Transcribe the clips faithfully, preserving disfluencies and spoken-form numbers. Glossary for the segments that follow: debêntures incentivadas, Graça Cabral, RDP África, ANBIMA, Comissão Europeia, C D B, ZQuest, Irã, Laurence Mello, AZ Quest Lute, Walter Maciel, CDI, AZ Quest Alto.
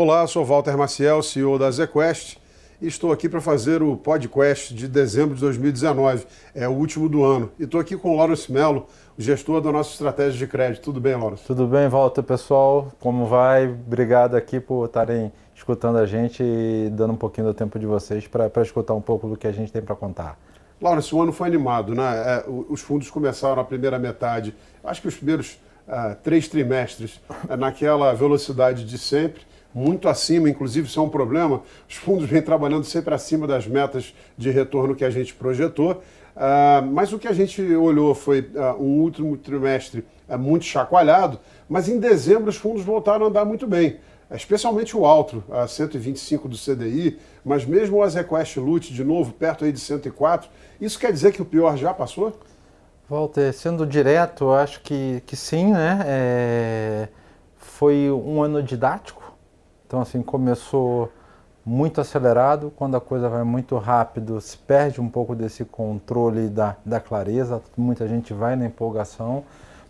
Olá, sou Walter Maciel, C E O da A Z Quest, e estou aqui para fazer o podcast de dezembro de dois mil e dezenove, é o último do ano. E estou aqui com o Laurence Mello, gestor da nossa estratégia de crédito. Tudo bem, Laurence? Tudo bem, Walter, pessoal. Como vai? Obrigado aqui por estarem escutando a gente e dando um pouquinho do tempo de vocês para escutar um pouco do que a gente tem para contar. Laurence, o ano foi animado, né? Os fundos começaram na primeira metade, acho que os primeiros ah, três trimestres, naquela velocidade de sempre, muito acima, inclusive isso é um problema, os fundos vêm trabalhando sempre acima das metas de retorno que a gente projetou, ah, mas o que a gente olhou foi ah, um último trimestre ah, muito chacoalhado, mas em dezembro os fundos voltaram a andar muito bem, especialmente o Alto, a cento e vinte e cinco do C D I, mas mesmo o A Z Quest Lute, de novo, perto aí de cento e quatro, isso quer dizer que o pior já passou? Walter, sendo direto, acho que, que sim, né? É... Foi um ano didático. Então, assim, começou muito acelerado, quando a coisa vai muito rápido, se perde um pouco desse controle da, da clareza, muita gente vai na empolgação,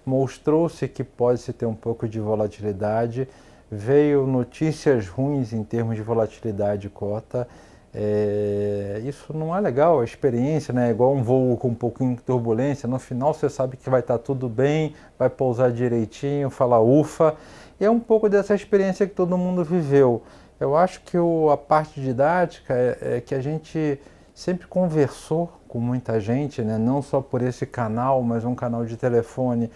mostrou-se que pode-se ter um pouco de volatilidade, veio notícias ruins em termos de volatilidade e cota, é, isso não é legal, a experiência, né? É igual um voo com um pouquinho de turbulência, no final você sabe que vai estar tudo bem, vai pousar direitinho, falar ufa, e é um pouco dessa experiência que todo mundo viveu. Eu acho que o, a parte didática é, é que a gente sempre conversou com muita gente, né? Não só por esse canal, mas um canal de telefone,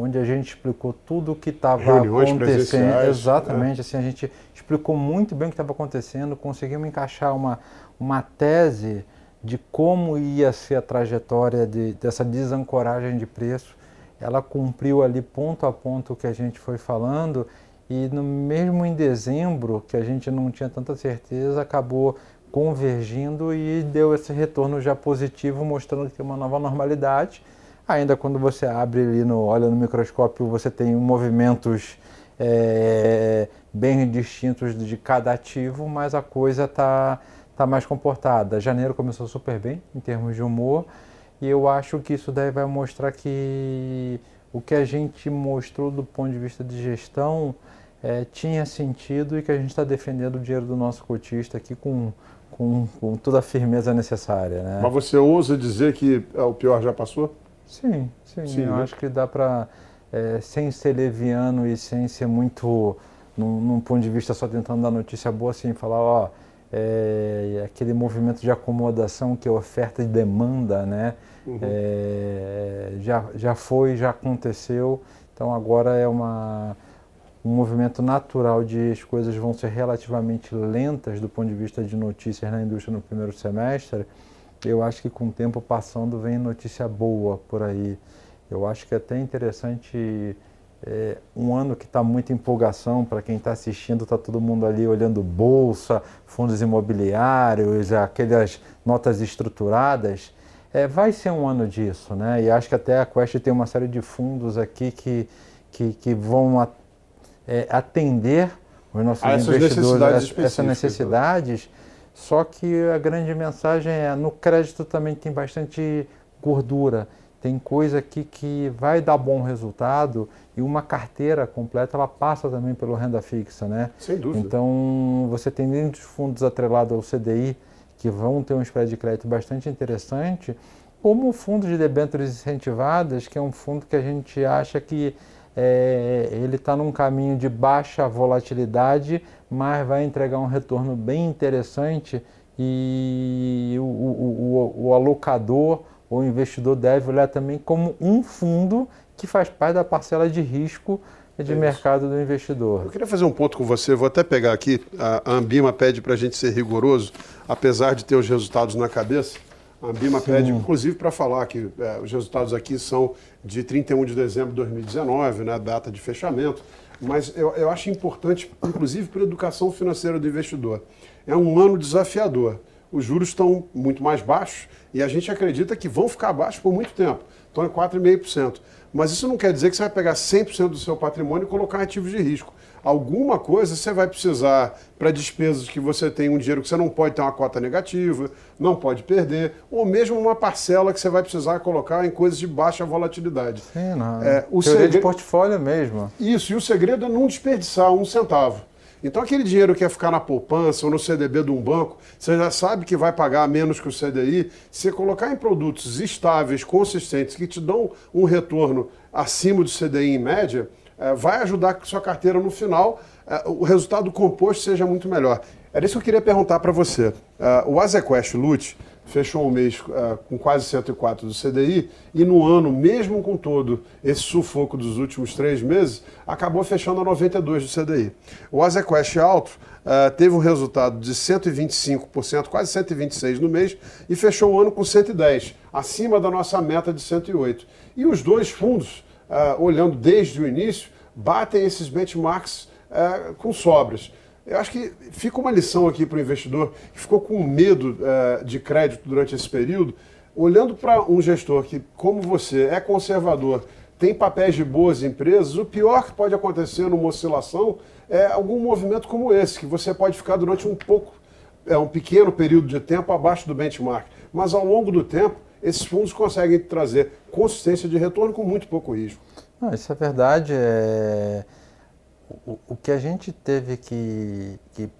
onde a gente explicou tudo o que estava acontecendo. Exatamente, é. Assim, a gente explicou muito bem o que estava acontecendo, conseguimos encaixar uma, uma tese de como ia ser a trajetória de, dessa desancoragem de preço. Ela cumpriu ali ponto a ponto o que a gente foi falando e no mesmo em dezembro, que a gente não tinha tanta certeza, acabou convergindo e deu esse retorno já positivo, mostrando que tem uma nova normalidade. Ainda quando você abre ali, no, olha no microscópio, você tem movimentos é, bem distintos de cada ativo, mas a coisa está tá mais comportada. Janeiro começou super bem em termos de humor. E eu acho que isso daí vai mostrar que o que a gente mostrou do ponto de vista de gestão é, tinha sentido e que a gente está defendendo o dinheiro do nosso cotista aqui com, com, com toda a firmeza necessária, né? Mas você ousa dizer que o pior já passou? Sim, sim. sim eu né? acho que dá para, é, sem ser leviano e sem ser muito, num, num ponto de vista só tentando dar notícia boa, assim, falar, ó... É, aquele movimento de acomodação que é oferta e demanda, né? Uhum. É, já, já foi, já aconteceu, então agora é uma, um movimento natural de as coisas vão ser relativamente lentas do ponto de vista de notícias na indústria no primeiro semestre. Eu acho que com o tempo passando vem notícia boa por aí. Eu acho que é até interessante... É um ano que está muita empolgação para quem está assistindo, está todo mundo ali olhando bolsa, fundos imobiliários, aquelas notas estruturadas. É, vai ser um ano disso, né? E acho que até a Quest tem uma série de fundos aqui que, que, que vão a, é, atender os nossos a essas investidores, necessidades a, essas necessidades. Só que a grande mensagem é, no crédito também tem bastante gordura. Tem coisa aqui que vai dar bom resultado e uma carteira completa, ela passa também pelo renda fixa, né? Sem dúvida. Então, você tem muitos fundos atrelados ao C D I, que vão ter um spread de crédito bastante interessante, como o fundo de debêntures incentivadas, que é um fundo que a gente acha que é, ele está num caminho de baixa volatilidade, mas vai entregar um retorno bem interessante e o, o, o, o alocador... O investidor deve olhar também como um fundo que faz parte da parcela de risco de mercado do investidor. Eu queria fazer um ponto com você, vou até pegar aqui. A ANBIMA pede para a gente ser rigoroso, apesar de ter os resultados na cabeça. A ANBIMA pede, inclusive, para falar que é, os resultados aqui são de trinta e um de dezembro de dois mil e dezenove, né, data de fechamento. Mas eu, eu acho importante, inclusive, para a educação financeira do investidor. É um ano desafiador. Os juros estão muito mais baixos e a gente acredita que vão ficar baixos por muito tempo. Estão em quatro vírgula cinco por cento. Mas isso não quer dizer que você vai pegar cem por cento do seu patrimônio e colocar ativos de risco. Alguma coisa você vai precisar para despesas que você tem um dinheiro que você não pode ter uma cota negativa, não pode perder, ou mesmo uma parcela que você vai precisar colocar em coisas de baixa volatilidade. Sim, não. É, o segredo de portfólio mesmo. Isso, e o segredo é não desperdiçar um centavo. Então aquele dinheiro que ia ficar na poupança ou no C D B de um banco, você já sabe que vai pagar menos que o C D I, se colocar em produtos estáveis, consistentes, que te dão um retorno acima do C D I em média, é, vai ajudar que sua carteira no final, é, o resultado composto seja muito melhor. Era isso que eu queria perguntar para você. É, o A Z Quest Lute fechou o mês uh, com quase cento e quatro do C D I e no ano, mesmo com todo esse sufoco dos últimos três meses, acabou fechando a noventa e dois do C D I. O A Z Quest Alto uh, teve um resultado de cento e vinte e cinco por cento, quase cento e vinte e seis por cento no mês, e fechou o ano com cento e dez por cento, acima da nossa meta de cento e oito por cento. E os dois fundos, uh, olhando desde o início, batem esses benchmarks uh, com sobras. Eu acho que fica uma lição aqui para o investidor que ficou com medo uh, de crédito durante esse período, olhando para um gestor que, como você, é conservador, tem papéis de boas empresas, o pior que pode acontecer numa oscilação é algum movimento como esse, que você pode ficar durante um pouco, é, um pequeno período de tempo abaixo do benchmark. Mas ao longo do tempo, esses fundos conseguem trazer consistência de retorno com muito pouco risco. Não, isso é verdade, é... O, o que a gente teve que, que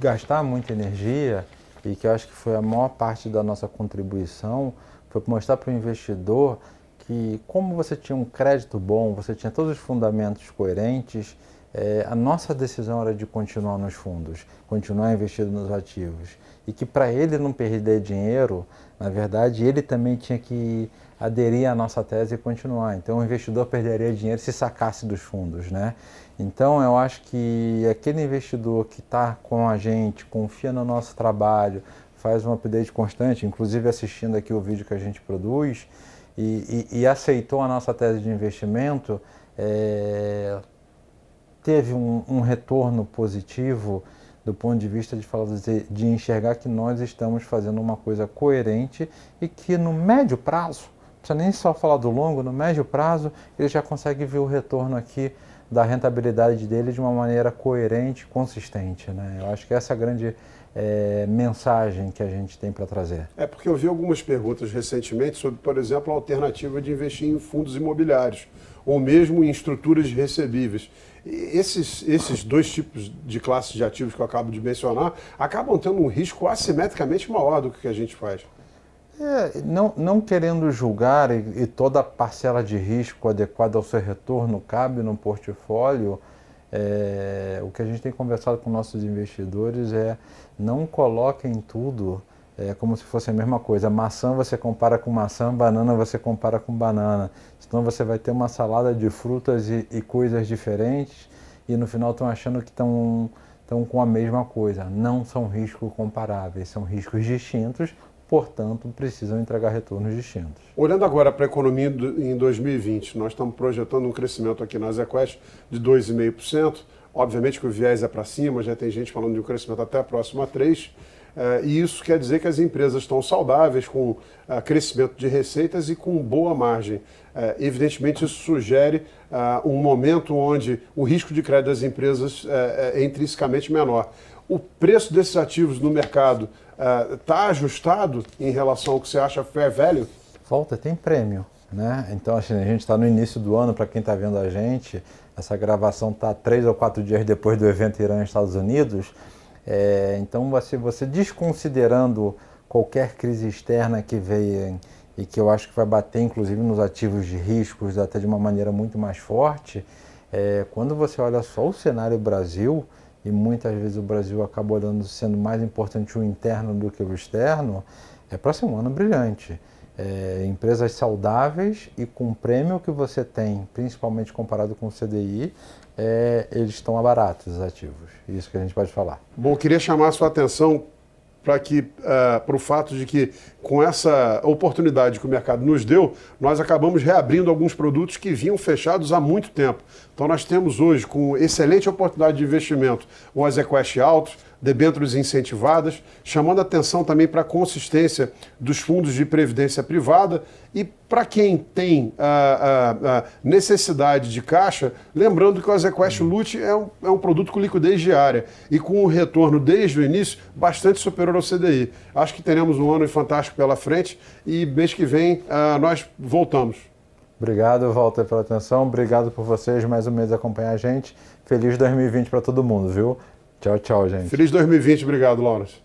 gastar muita energia, e que eu acho que foi a maior parte da nossa contribuição, foi mostrar para o investidor que, como você tinha um crédito bom, você tinha todos os fundamentos coerentes, é, a nossa decisão era de continuar nos fundos, continuar investindo nos ativos. E que para ele não perder dinheiro, na verdade, ele também tinha que aderir à nossa tese e continuar. Então o investidor perderia dinheiro se sacasse dos fundos, né? Então eu acho que aquele investidor que está com a gente, confia no nosso trabalho, faz um update constante, inclusive assistindo aqui o vídeo que a gente produz, e, e, e aceitou a nossa tese de investimento, é, teve um, um retorno positivo do ponto de vista de, falar, de enxergar que nós estamos fazendo uma coisa coerente e que no médio prazo, não precisa nem só falar do longo, no médio prazo ele já consegue ver o retorno aqui da rentabilidade dele de uma maneira coerente, consistente, né? Eu acho que essa é a grande é, mensagem que a gente tem para trazer. É porque eu vi algumas perguntas recentemente sobre, por exemplo, a alternativa de investir em fundos imobiliários ou mesmo em estruturas recebíveis. Esses, esses dois tipos de classes de ativos que eu acabo de mencionar acabam tendo um risco assimetricamente maior do que a gente faz. É, não, não querendo julgar, e, e toda a parcela de risco adequada ao seu retorno cabe no portfólio, é, o que a gente tem conversado com nossos investidores é não coloquem tudo é, como se fosse a mesma coisa. Maçã você compara com maçã, banana você compara com banana. Senão você vai ter uma salada de frutas e, e coisas diferentes e no final estão achando que estão com a mesma coisa. Não são riscos comparáveis, são riscos distintos, portanto precisam entregar retornos distintos. Olhando agora para a economia em dois mil e vinte, nós estamos projetando um crescimento aqui na A Z Quest de dois vírgula cinco por cento. Obviamente que o viés é para cima, já tem gente falando de um crescimento até próximo a três por cento. Uh, e isso quer dizer que as empresas estão saudáveis, com uh, crescimento de receitas e com boa margem. Uh, evidentemente, isso sugere uh, um momento onde o risco de crédito das empresas uh, é intrinsecamente menor. O preço desses ativos no mercado está uh, ajustado em relação ao que você acha fair value? Volta, tem prêmio, né? Então, assim, a gente está no início do ano, para quem está vendo a gente, essa gravação está três ou quatro dias depois do evento Irã nos Estados Unidos. É, então, você, você desconsiderando qualquer crise externa que veio e que eu acho que vai bater, inclusive, nos ativos de riscos, até de uma maneira muito mais forte, é, quando você olha só o cenário Brasil, e muitas vezes o Brasil acaba olhando sendo mais importante o interno do que o externo, é para ser um ano brilhante. É, empresas saudáveis e com o prêmio que você tem, principalmente comparado com o C D I, é, eles estão abaratos, os ativos. Isso que a gente pode falar. Bom, queria chamar a sua atenção para que uh, para o fato de que, com essa oportunidade que o mercado nos deu, nós acabamos reabrindo alguns produtos que vinham fechados há muito tempo. Então nós temos hoje, com excelente oportunidade de investimento, o A Z Quest Alto, debêntures incentivadas, chamando atenção também para a consistência dos fundos de previdência privada e para quem tem ah, ah, ah, necessidade de caixa, lembrando que o A Z Quest Lute é um, é um produto com liquidez diária e com um retorno desde o início bastante superior ao C D I. Acho que teremos um ano fantástico pela frente e mês que vem ah, nós voltamos. Obrigado, Walter, pela atenção. Obrigado por vocês mais um mês acompanhar a gente. Feliz dois mil e vinte para todo mundo, viu? Tchau, tchau, gente. Feliz dois mil e vinte. Obrigado, Laurence.